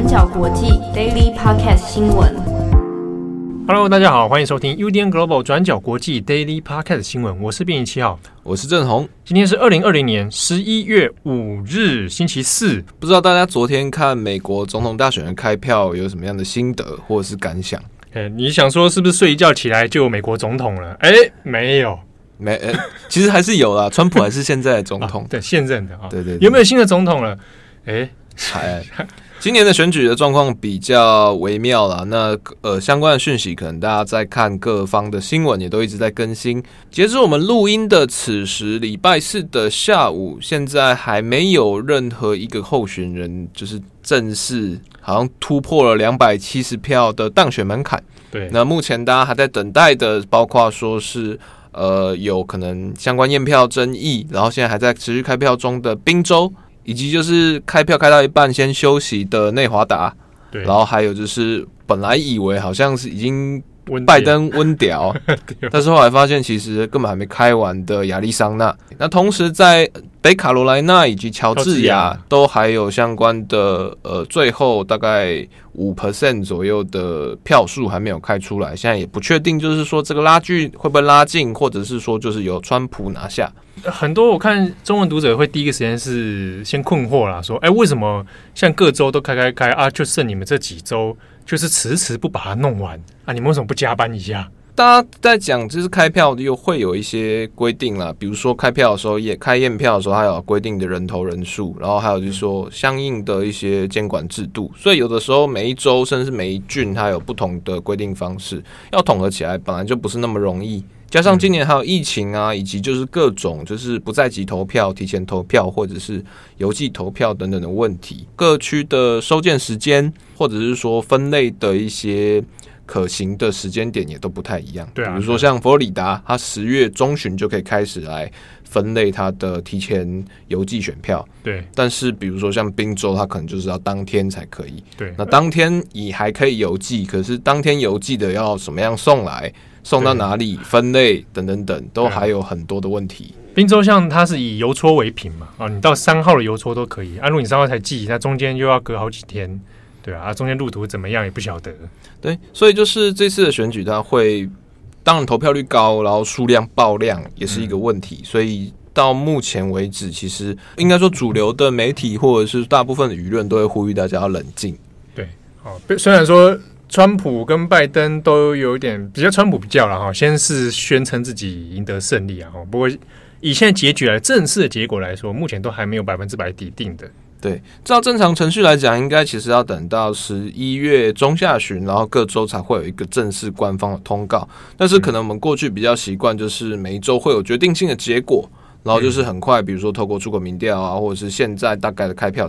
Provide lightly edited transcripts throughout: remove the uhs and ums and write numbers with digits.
转角国际 Daily Podcast 新闻。Hello， 大家好，欢迎收听 UDN Global 转角国际 Daily Podcast 新闻。我是编辑7号，我是郑宏。今天是2020年11月5日，星期四。不知道大家昨天看美国总统大选的开票有什么样的心得或者是感想？你想说是不是睡一觉起来就有美国总统了？没有。其实还是有啦，川普还是现在的总统，对，现任的啊，对，有没有新的总统了？今年的选举的状况比较微妙啦，那相关的讯息可能大家在看各方的新闻也都一直在更新。截至我们录音的此时，礼拜四的下午，现在还没有任何一个候选人就是正式好像突破了270票的当选门槛。对，那目前大家还在等待的，包括说是。有可能相关验票争议，然后现在还在持续开票中的宾州，以及就是开票开到一半先休息的内华达，对，然后还有就是本来以为好像是已经拜登温屌但是后来发现其实根本还没开完的亚利桑那，那同时在北卡罗来纳以及乔治亚都还有相关的最后大概 5% 左右的票数还没有开出来，现在也不确定就是说这个拉锯会不会拉近，或者是说就是由川普拿下。很多我看中文读者会第一个时间是先困惑啦，说为什么像各州都开啊，就剩你们这几州就是迟迟不把它弄完啊，你们为什么不加班一下？大家在讲就是开票又会有一些规定啦，比如说开票的时候也开验票的时候还有规定的人头人数，然后还有就是说相应的一些监管制度，所以有的时候每一州甚至每一郡它有不同的规定方式，要统合起来本来就不是那么容易，加上今年还有疫情啊，以及就是各种就是不在籍投票、提前投票或者是邮寄投票等等的问题，各区的收件时间或者是说分类的一些可行的时间点也都不太一样。对啊，比如说像佛罗里达，它10月中旬就可以开始来分类它的提前邮寄选票。对，但是比如说像宾州，它可能就是要当天才可以。对，那当天也还可以邮寄，可是当天邮寄的要什么样送来？送到哪里？分类等等等，都还有很多的问题。宾州像它是以邮戳为凭嘛，你到3号的邮戳都可以，如果你3号才寄，那中间又要隔好几天。对啊，中间路途怎么样也不晓得。对，所以就是这次的选举，它会当然投票率高，然后数量爆量也是一个问题。所以到目前为止，其实应该说主流的媒体或者是大部分的舆论都会呼吁大家要冷静。对，虽然说川普跟拜登都有点比较，川普比较啦，先是宣称自己赢得胜利啊，不过以现在结局来正式的结果来说，目前都还没有100%底定的。对，照正常程序来讲，应该其实要等到11月中下旬，然后各州才会有一个正式官方的通告。但是可能我们过去比较习惯，就是每一州会有决定性的结果，然后就是很快，比如说透过出国民调啊，或者是现在大概的开票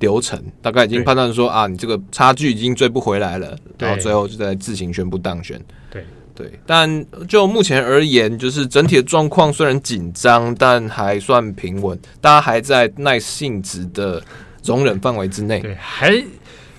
流程，大概已经判断说啊，你这个差距已经追不回来了，然后最后就再自行宣布当选。对，但就目前而言，就是整体的状况虽然紧张，但还算平稳，大家还在耐性值的容忍范围之内。对，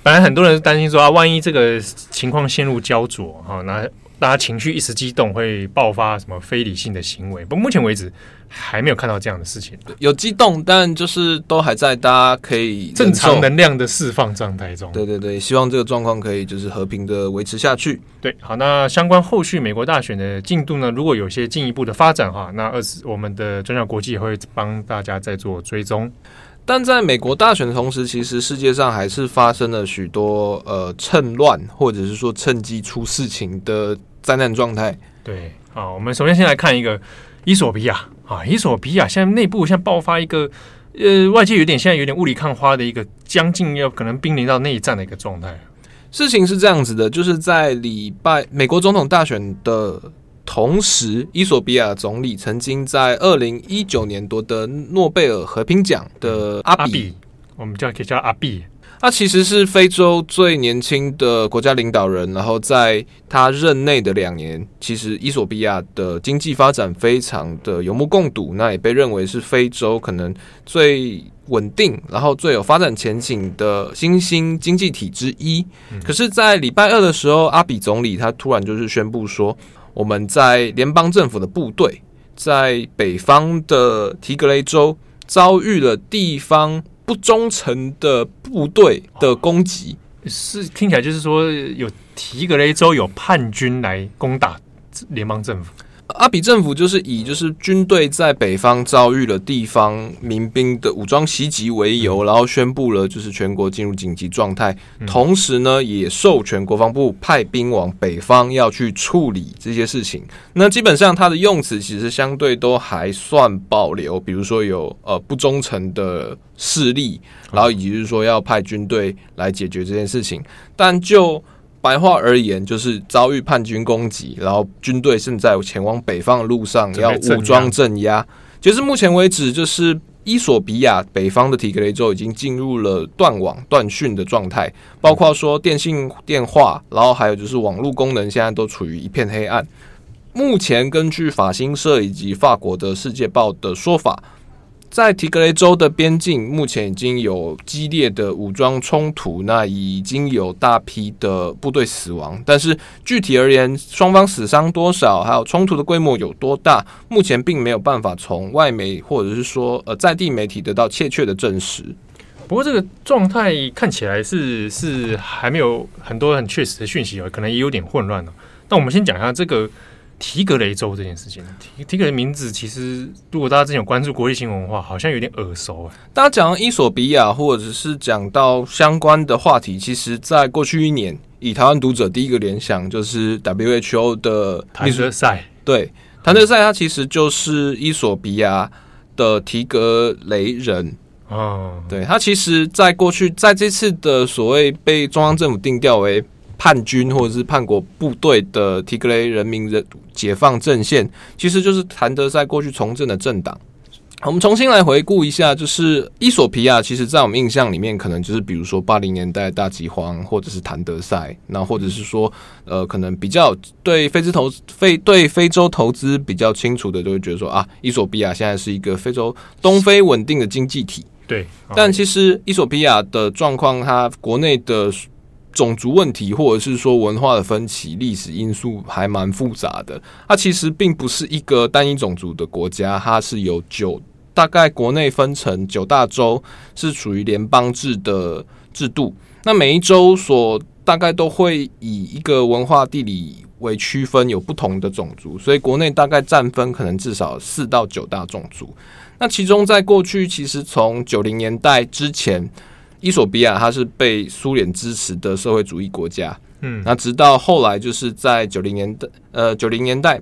本来很多人担心说啊，万一这个情况陷入焦灼哈，那大家情绪一时激动会爆发什么非理性的行为，不过目前为止还没有看到这样的事情。有激动，但就是都还在大家可以正常能量的释放状态中。对，希望这个状况可以就是和平的维持下去。对，好，那相关后续美国大选的进度呢，如果有些进一步的发展哈，那我们的转角国际会帮大家再做追踪。但在美国大选的同时，其实世界上还是发生了许多趁乱或者是说趁机出事情的灾难状态。对，好，我们首先先来看一个伊索比亚啊，伊索比亚现在内部像爆发一个外界有点雾里看花的一个将近要可能濒临到内战的一个状态。事情是这样子的，就是在美国总统大选的同时，伊索比亚总理曾经在2019年夺得诺贝尔和平奖的阿比，我们可以叫阿比。他其实是非洲最年轻的国家领导人，然后在他任内的2年，其实伊索比亚的经济发展非常的有目共睹，那也被认为是非洲可能最稳定然后最有发展前景的新兴经济体之一。可是在礼拜二的时候，阿比总理他突然就是宣布说，我们在联邦政府的部队在北方的提格雷州遭遇了地方不忠诚的部队的攻击。是听起来就是说，有提格雷州有叛军来攻打联邦政府。阿比政府就是以就是军队在北方遭遇了地方民兵的武装袭击为由，然后宣布了就是全国进入紧急状态，同时呢也授权国防部派兵往北方要去处理这些事情。那基本上它的用词其实相对都还算保留，比如说有不忠诚的势力，然后以及是说要派军队来解决这件事情，但就白话而言，就是遭遇叛军攻击，然后军队正在前往北方的路上，要武装镇压。就是目前为止，就是伊索比亚北方的提格雷州已经进入了断网断讯的状态，包括说电信、电话，然后还有就是网络功能，现在都处于一片黑暗。目前根据法新社以及法国的《世界报》的说法，在提格雷州的边境，目前已经有激烈的武装冲突，那已经有大批的部队死亡。但是具体而言，双方死伤多少，还有冲突的规模有多大，目前并没有办法从外媒或者是说在地媒体得到确切的证实。不过这个状态看起来是还没有很多很确实的讯息，可能也有点混乱了。那我们先讲一下这个提格雷州这件事情。提格雷名字其实，如果大家之前有关注国际新闻的话，好像有点耳熟。大家讲到伊索比亚，或者是讲到相关的话题，其实在过去一年，以台湾读者第一个联想就是 WHO 的谭德赛。对，谭德赛他其实就是伊索比亚的提格雷人。对，他其实在过去，在这次的所谓被中央政府定调为叛军或者是叛国部队的提格雷人民解放阵线，其实就是谭德赛过去从政的政党。我们重新来回顾一下，就是伊索比亚，其实在我们印象里面，可能就是比如说80年代大饥荒，或者是谭德赛，那或者是说可能比较对非洲投资比较清楚的，就会觉得说啊，伊索比亚现在是一个非洲东非稳定的经济体。对，但其实伊索比亚的状况，它国内的种族问题或者是说文化的分歧、历史因素还蛮复杂的。它其实并不是一个单一种族的国家，它是有大概国内分成9大州，是属于联邦制的制度。那每一州所大概都会以一个文化地理为区分，有不同的种族，所以国内大概占分可能至少4到9大种族。那其中在过去，其实从90年代之前，伊索比亚它是被苏联支持的社会主义国家，那直到后来就是在90年代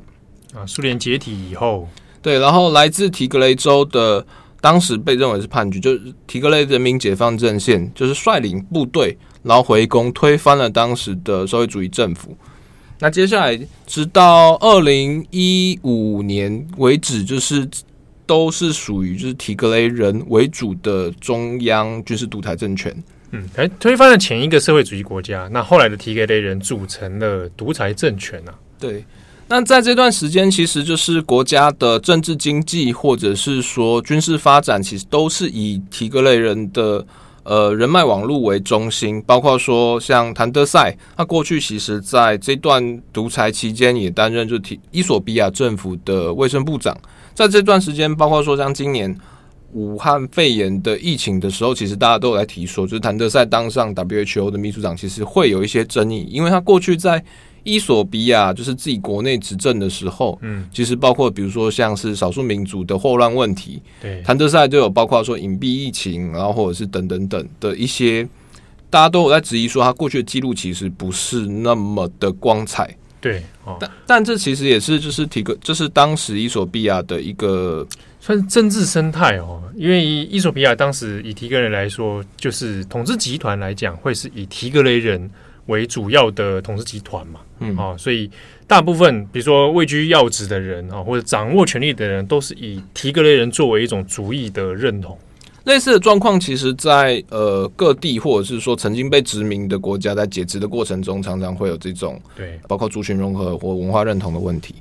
苏联解体以后，对，然后来自提格雷州的当时被认为是叛军，就是提格雷人民解放阵线，就是率领部队然后回攻，推翻了当时的社会主义政府。那接下来直到2015年为止，就是都是属于就是提格雷人为主的中央军事独裁政权。推翻了前一个社会主义国家，那后来的提格雷人组成了独裁政权啊。对，那在这段时间，其实就是国家的政治、经济或者是说军事发展，其实都是以提格雷人的人脉网络为中心，包括说像谭德赛，他过去其实在这段独裁期间也担任就伊索比亚政府的卫生部长。在这段时间，包括说像今年武汉肺炎的疫情的时候，其实大家都有来提说，就是谭德赛当上 WHO 的秘书长，其实会有一些争议，因为他过去在伊索比亚就是自己国内执政的时候，其实包括比如说像是少数民族的霍乱问题，谭德赛就有包括说隐蔽疫情，然后或者是等等等的一些，大家都有在质疑说他过去的记录其实不是那么的光彩。对，但这其实也是就是当时伊索比亚的一个算是政治生态哦，因为伊索比亚当时以提格雷来说，就是统治集团来讲，会是以提格雷人为主要的统治集团嘛，所以大部分比如说位居要职的人或者掌握权力的人，都是以提格雷人作为一种族裔的认同。类似的状况，其实在各地或者是说曾经被殖民的国家，在解殖的过程中，常常会有这种包括族群融合或文化认同的问题。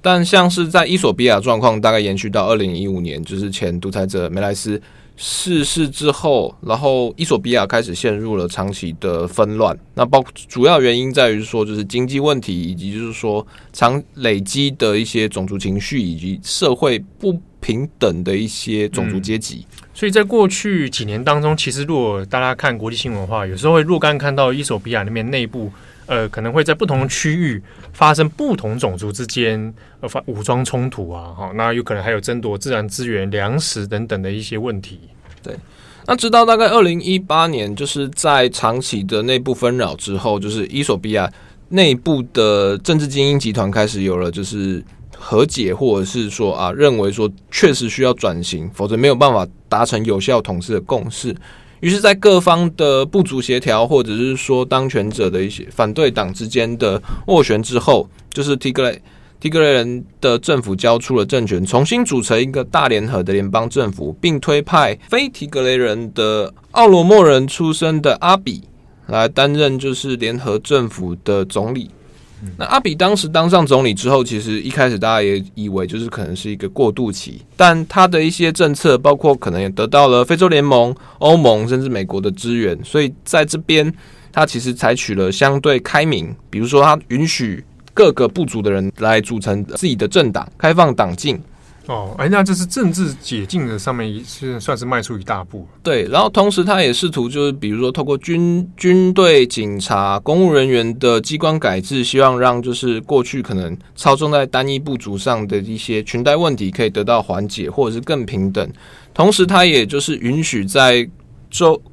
但像是在伊索比亚状况，大概延续到2015年，就是前独裁者梅莱斯逝世之后，然后伊索比亚开始陷入了长期的纷乱。那主要原因在于说，就是经济问题，以及就是说长累积的一些种族情绪以及社会不平等的一些种族阶级。所以在过去几年当中，其实如果大家看国际新闻的话，有时候会若干看到伊索比亚那边内部可能会在不同的区域发生不同种族之间武装冲突啊，好，那有可能还有争夺自然资源、粮食等等的一些问题。对，那直到大概2018年，就是在长期的内部纷扰之后，就是伊索比亚内部的政治精英集团开始有了就是和解，或者是说啊，认为说确实需要转型，否则没有办法达成有效统治的共识。于是在各方的部族协调，或者是说当权者的一些反对党之间的斡旋之后，就是提格雷人的政府交出了政权，重新组成一个大联合的联邦政府，并推派非提格雷人的奥罗莫人出身的阿比来担任就是联合政府的总理。那阿比当时当上总理之后，其实一开始大家也以为就是可能是一个过渡期，但他的一些政策包括可能也得到了非洲联盟、欧盟甚至美国的支援，所以在这边他其实采取了相对开明，比如说他允许各个部族的人来组成自己的政党，开放党禁。哦，那这是政治解禁的上面算是迈出一大步。对，然后同时他也试图就是比如说透过军队、警察、公务人员的机关改制，希望让就是过去可能操纵在单一部族上的一些裙带问题可以得到缓解，或者是更平等。同时他也就是允许在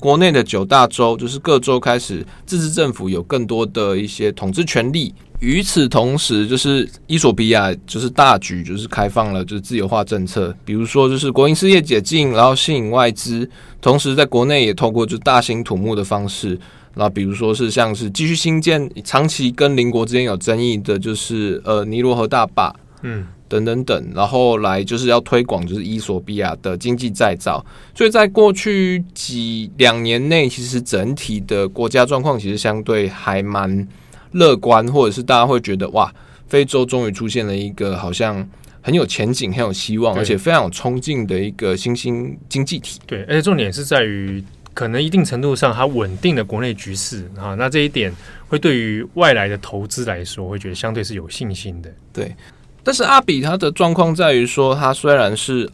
国内的9大州，就是各州开始自治政府有更多的一些统治权利。与此同时，就是伊索比亚就是大举就是开放了就是自由化政策，比如说就是国营事业解禁，然后吸引外资，同时在国内也透过就大兴土木的方式，然后比如说是像是继续兴建长期跟邻国之间有争议的就是尼罗河大坝，等等，然后来就是要推广就是伊索比亚的经济再造。所以在过去2年内，其实整体的国家状况其实相对还蛮乐观，或者是大家会觉得哇，非洲终于出现了一个好像很有前景、很有希望，而且非常有冲劲的一个新兴经济体。对，而且重点是在于，可能一定程度上它稳定的国内局势啊，那这一点会对于外来的投资来说，会觉得相对是有信心的。对。但是阿比他的状况在于说，他虽然是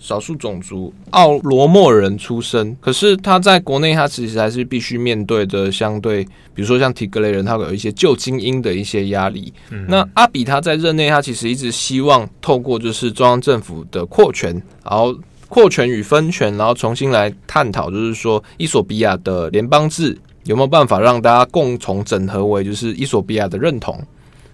少数种族奥罗莫人出身，可是他在国内他其实还是必须面对的相对，比如说像提格雷人，他有一些旧精英的一些压力。那阿比他在任内，他其实一直希望透过就是中央政府的扩权，然后扩权与分权，然后重新来探讨，就是说伊索比亚的联邦制有没有办法让大家共同整合为就是伊索比亚的认同。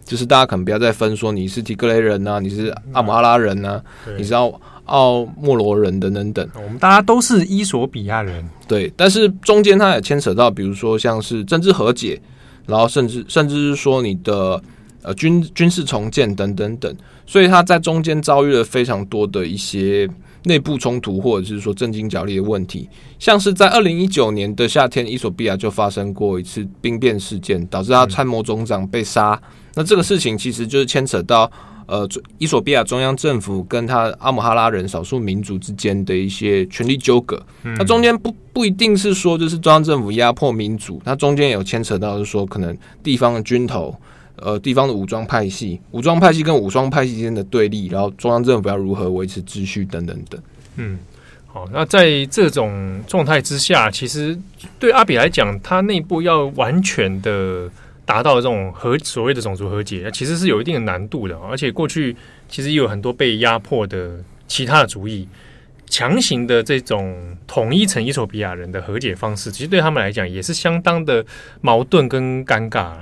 就是大家可能不要再分说你是提格雷人啊，你是阿姆阿拉人啊，你是奥莫罗人等等，我们大家都是伊索比亚人。对，但是中间它也牵扯到，比如说像是政治和解，然后甚至是说你的军事重建等等，所以它在中间遭遇了非常多的一些内部冲突，或者是说政经角力的问题。像是在2019年的夏天，伊索比亚就发生过一次兵变事件，导致他参谋总长被杀。那这个事情其实就是牵扯到伊索比亚中央政府跟他阿姆哈拉人少数民族之间的一些权力纠葛。那中间不一定是说就是中央政府压迫民族，那中间有牵扯到是说可能地方的军头、地方的武装派系跟武装派系之间的对立，然后中央政府要如何维持秩序等等。好，那在这种状态之下，其实对阿比来讲，他内部要完全的达到这种所谓的种族和解，其实是有一定的难度的，而且过去其实也有很多被压迫的其他的族裔，强行的这种统一成伊索比亚人的和解方式，其实对他们来讲也是相当的矛盾跟尴尬。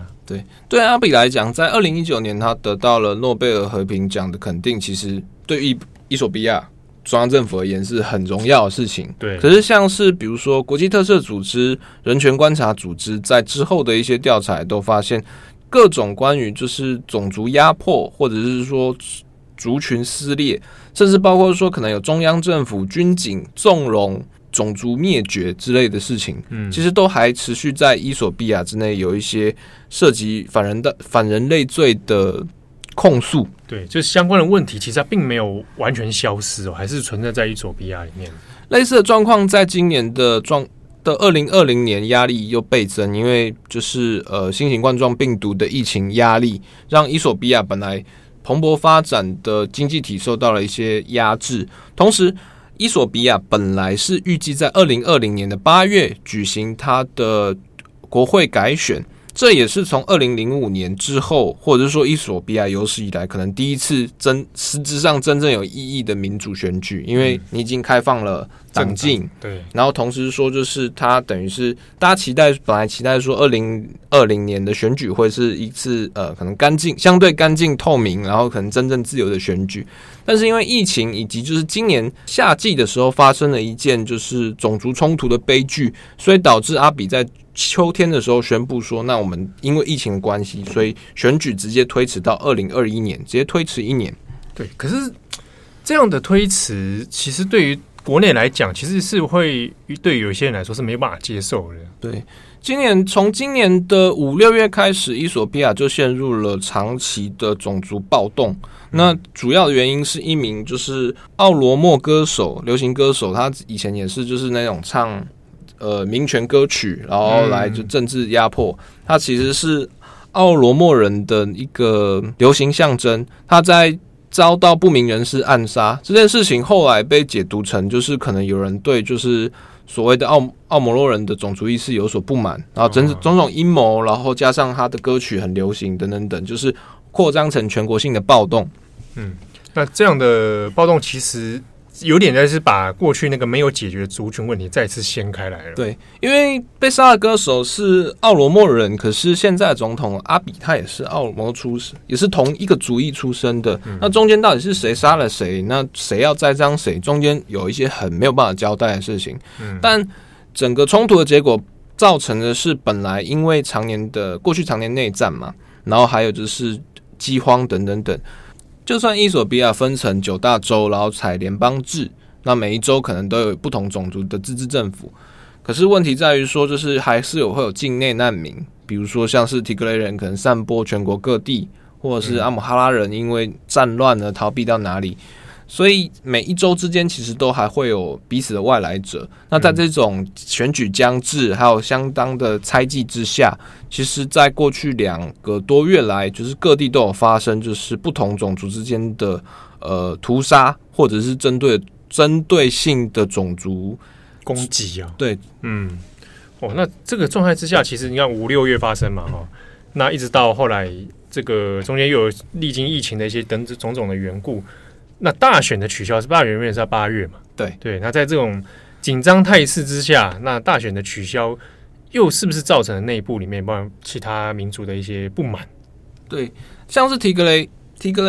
对阿比来讲，在2019年他得到了诺贝尔和平奖的肯定，其实对于伊索比亚中央政府而言是很荣耀的事情。对，可是像是比如说国际特赦组织、人权观察组织在之后的一些调查都发现，各种关于就是种族压迫，或者是说族群撕裂，甚至包括说可能有中央政府、军警纵容种族灭绝之类的事情，其实都还持续在伊索比亚之内有一些涉及反人类罪的控诉。对，就是相关的问题，其实它并没有完全消失，还是存在在伊索比亚里面。类似的状况在今年的2020年压力又倍增，因为就是新型冠状病毒的疫情压力，让伊索比亚本来蓬勃发展的经济体受到了一些压制。同时，伊索比亚本来是预计在2020年的8月举行它的国会改选，这也是从2005年之后，或者说伊索比亚有史以来可能第一次实质上真正有意义的民主选举，因为你已经开放了党禁，对，然后同时说就是它等于是大家本来期待说2020年的选举会是一次可能相对干净透明，然后可能真正自由的选举，但是因为疫情以及就是今年夏季的时候发生了一件就是种族冲突的悲剧，所以导致阿比在秋天的时候宣布说，那我们因为疫情的关系，所以选举直接推迟到2021年，直接推迟一年。对，可是这样的推迟其实对于国内来讲，其实是会对有些人来说是没办法接受的。对，从今年的5-6月开始，伊索比亚就陷入了长期的种族暴动。那主要的原因是一名就是奥罗莫歌手、流行歌手，他以前也是就是那种唱民权歌曲，然后来就政治压迫。他其实是奥罗莫人的一个流行象征，他在遭到不明人士暗杀这件事情，后来被解读成就是可能有人对就是所谓的奥摩洛人的种族意识有所不满，然后种种阴谋，然后加上他的歌曲很流行等等等，就是扩张成全国性的暴动。嗯，那这样的暴动其实有点就是把过去那个没有解决的族群问题再次掀开来了。对，因为被杀的歌手是奥罗莫人，可是现在的总统阿比他也是奥罗莫出身，也是同一个族裔出身的。那中间到底是谁杀了谁？那谁要栽赃谁？中间有一些很没有办法交代的事情。但整个冲突的结果造成的是，本来因为过去常年内战嘛，然后还有就是饥荒等等等。就算伊索比亚分成9大州，然后采联邦制，那每一州可能都有不同种族的自治政府，可是问题在于说，就是还是会有境内难民，比如说像是提格雷人可能散播全国各地，或者是阿姆哈拉人因为战乱呢逃避到哪里，所以每一州之间其实都还会有彼此的外来者。那在这种选举将至还有相当的猜忌之下，其实在过去2个多月来，就是各地都有发生就是不同种族之间的屠杀，或者是针对性的种族攻击啊。对，嗯，哦，那这个状态之下，其实你看5-6月发生嘛，哈，那一直到后来这个中间又有历经疫情的一些等种种的缘故。那大选的取消是8月，永远是在8月嘛？对对。那在这种紧张态势之下，那大选的取消又是不是造成了内部里面，包括其他民族的一些不满？对，像是提格雷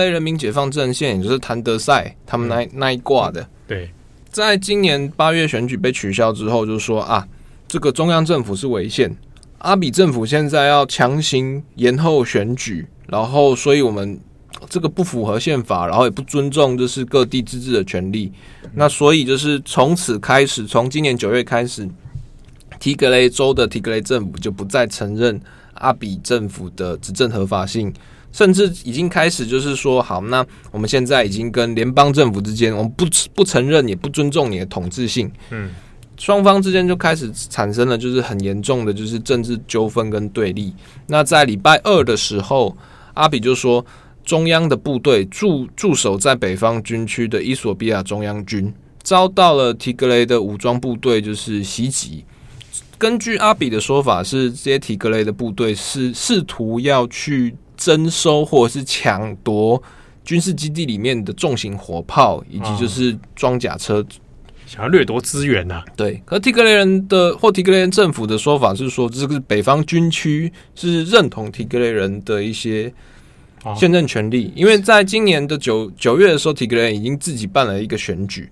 人民解放阵线，也就是谭德赛他们那一挂的，对，在今年8月选举被取消之后，就说啊，这个中央政府是违宪，阿比政府现在要强行延后选举，然后所以我们。这个不符合宪法，然后也不尊重就是各地自治的权利。那所以就是从此开始，从今年9月开始，提格雷州的提格雷政府就不再承认阿比政府的执政合法性，甚至已经开始就是说，好，那我们现在已经跟联邦政府之间，我们不承认也不尊重你的统治性。嗯，双方之间就开始产生了就是很严重的就是政治纠纷跟对立。那在礼拜2的时候，阿比就说。中央的部队驻守在北方军区的伊索比亚中央军遭到了提格雷的武装部队就是袭击。根据阿比的说法是，这些提格雷的部队是试图要去征收或者是抢夺军事基地里面的重型火炮以及就是装甲车，想要掠夺资源啊。对，可提格雷人的或提格雷人政府的说法是说，这个北方军区是认同提格雷人的一些。宪政权利，因为在今年的9月的时候，提格雷人已经自己办了一个选举，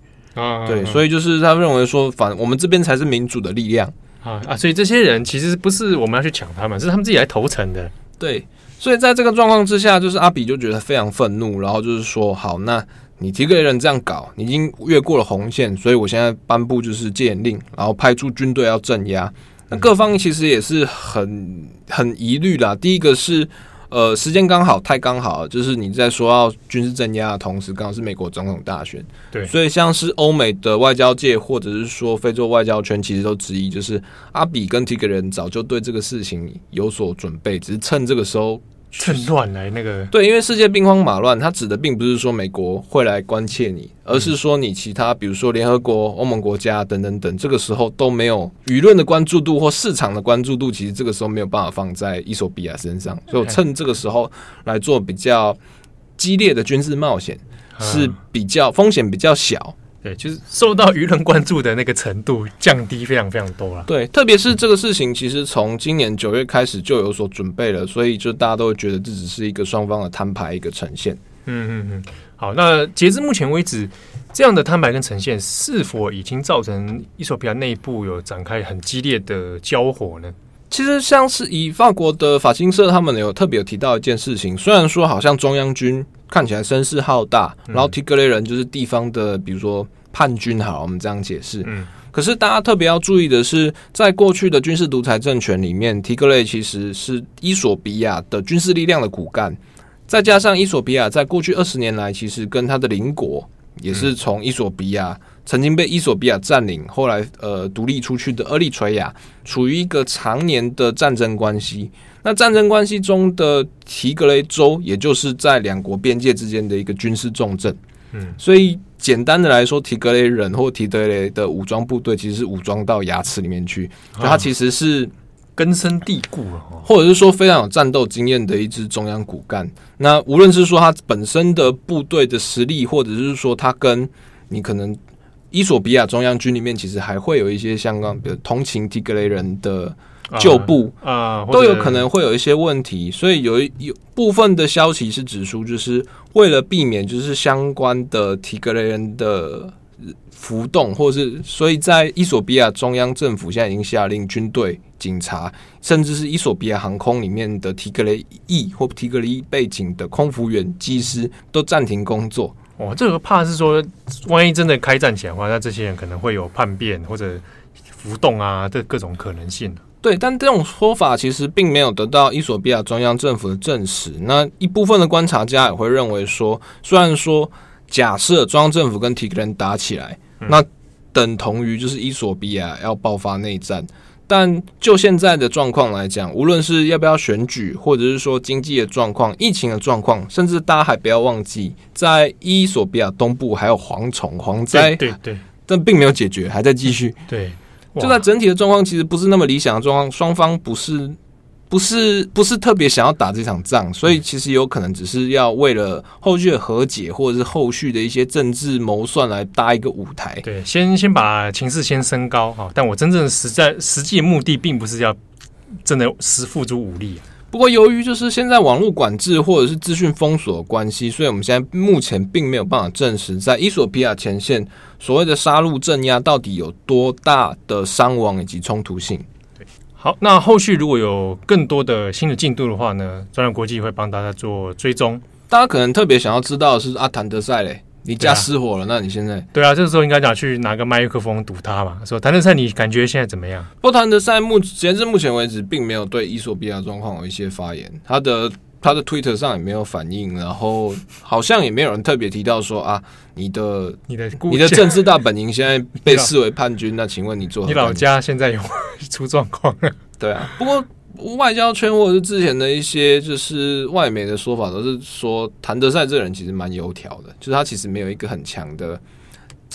对，所以就是他认为说，我们这边才是民主的力量啊，所以这些人其实不是我们要去抢他们，是他们自己来投诚的。对，所以在这个状况之下，就是阿比就觉得非常愤怒，然后就是说，好，那你提格雷人这样搞，你已经越过了红线，所以我现在颁布就是戒严令，然后派出军队要镇压。那各方其实也是很疑虑啦。第一个是。时间刚好太刚好了，就是你在说要军事镇压的同时，刚好是美国总统大选，对，所以像是欧美的外交界或者是说非洲外交圈，其实都质疑，就是阿比跟提格雷人早就对这个事情有所准备，只是趁这个时候趁乱来那个。对，因为世界兵荒马乱，它指的并不是说美国会来关切你，而是说你其他比如说联合国、欧盟国家等等等，这个时候都没有舆论的关注度或市场的关注度，其实这个时候没有办法放在伊索比亚身上，所以我趁这个时候来做比较激烈的军事冒险，是比较风险比较小。对，就是受到舆论关注的那个程度降低非常非常多了。对，特别是这个事情，其实从今年9月开始就有所准备了，所以就大家都会觉得这只是一个双方的摊牌一个呈现。好，那截至目前为止，这样的摊牌跟呈现是否已经造成伊索比亚内部有展开很激烈的交火呢？其实像是以法国的法新社他们有特别有提到一件事情，虽然说好像中央军看起来声势浩大，然后提格雷人就是地方的比如说叛军，好，我们这样解释，可是大家特别要注意的是，在过去的军事独裁政权里面，提格雷其实是伊索比亚的军事力量的骨干，再加上伊索比亚在过去20年来其实跟他的邻国也是从伊索比亚曾经被伊索比亚占领，后来独立出去的厄立垂亚处于一个常年的战争关系。那战争关系中的提格雷州，也就是在两国边界之间的一个军事重镇。所以简单的来说，提格雷人或提格雷的武装部队其实是武装到牙齿里面去，就它其实是根深蒂固了，或者是说非常有战斗经验的一支中央骨干。那无论是说它本身的部队的实力，或者是说它跟你可能伊索比亚中央军里面其实还会有一些相关，比如同情提格雷人的旧部都有可能会有一些问题。所以有部分的消息是指出，就是为了避免就是相关的提格雷人的浮动，或是所以在伊索比亚中央政府现在已经下令军队、警察，甚至是伊索比亚航空里面的提格雷裔或提格雷裔背景的空服员、机师都暂停工作。这个怕是说，万一真的开战起来的话，那这些人可能会有叛变或者浮动啊的各种可能性。对，但这种说法其实并没有得到伊索比亚中央政府的证实。那一部分的观察家也会认为说，虽然说假设中央政府跟提格雷打起来，那等同于就是伊索比亚要爆发内战，但就现在的状况来讲，无论是要不要选举，或者是说经济的状况、疫情的状况，甚至大家还不要忘记，在伊索比亚东部还有蝗虫、蝗灾，对，但并没有解决，还在继续。对，就在整体的状况其实不是那么理想的状况，双方不是特别想要打这场仗，所以其实有可能只是要为了后续的和解，或者是后续的一些政治谋算来搭一个舞台。对，先把情势先升高，但我真正的实际目的并不是要真的实付诸武力。不过由于就是现在网络管制或者是资讯封锁的关系，所以我们现在目前并没有办法证实在伊索比亚前线所谓的杀戮镇压到底有多大的伤亡以及冲突性。好，那后续如果有更多的新的进度的话呢，专栏国际会帮大家做追踪。大家可能特别想要知道的是阿谭德赛嘞，你家失火了，那你现在？对啊，这个时候应该讲去拿个麦克风堵他嘛，说谭德赛你感觉现在怎么样？不过谭德赛截至目前为止并没有对伊索比亚状况有一些发言，他的 Twitter 上也没有反应，然后好像也没有人特别提到说啊，你的政治大本营现在被视为叛军，那请问你做何？你老家现在有出状况了？对啊，不过外交圈或者是之前的一些就是外媒的说法都是说，谭德赛这个人其实蛮油条的，就是他其实没有一个很强的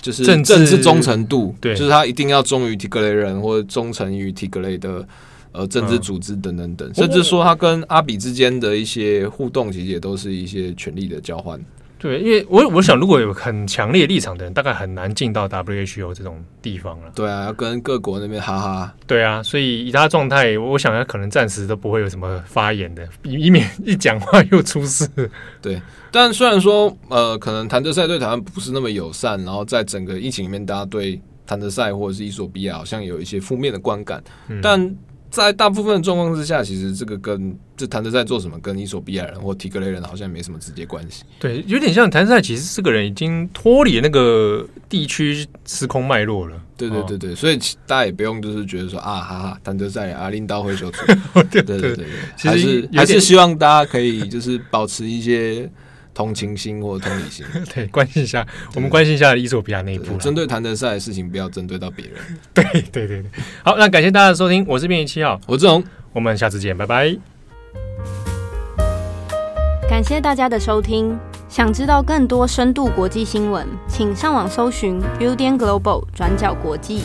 就是政治忠诚度，对，就是他一定要忠于提格雷人或者忠诚于提格雷的政治组织等等等，甚至说他跟阿比之间的一些互动，其实也都是一些权力的交换。对，因为我想，如果有很强烈立场的人，大概很难进到 WHO 这种地方了。对啊，要跟各国那边哈哈。对啊，所以以他状态，我想他可能暂时都不会有什么发言的，以免一讲话又出事。对，但虽然说可能谭德赛对台湾不是那么友善，然后在整个疫情里面，大家对谭德赛或者是伊索比亚好像有一些负面的观感，但在大部分的状况之下，其实这个跟这谭德赛做什么，跟伊索比亚人或提格雷人好像没什么直接关系。对，有点像谭德赛，其实这个人已经脱离那个地区时空脉络了。对，所以大家也不用就是觉得说啊哈哈，谭德赛啊，拎刀挥手出。对，其实还是希望大家可以就是保持一些同情心或同理心，对，关心一下，我们关心一下伊索比亚内部，针对谭德赛的事情，不要针对到别人。对。好，那感谢大家的收听，我是编辑7号，我是志宏，我们下次见，拜拜。感谢大家的收听。想知道更多深度国际新闻，请上网搜寻 UDN Global 转角国际。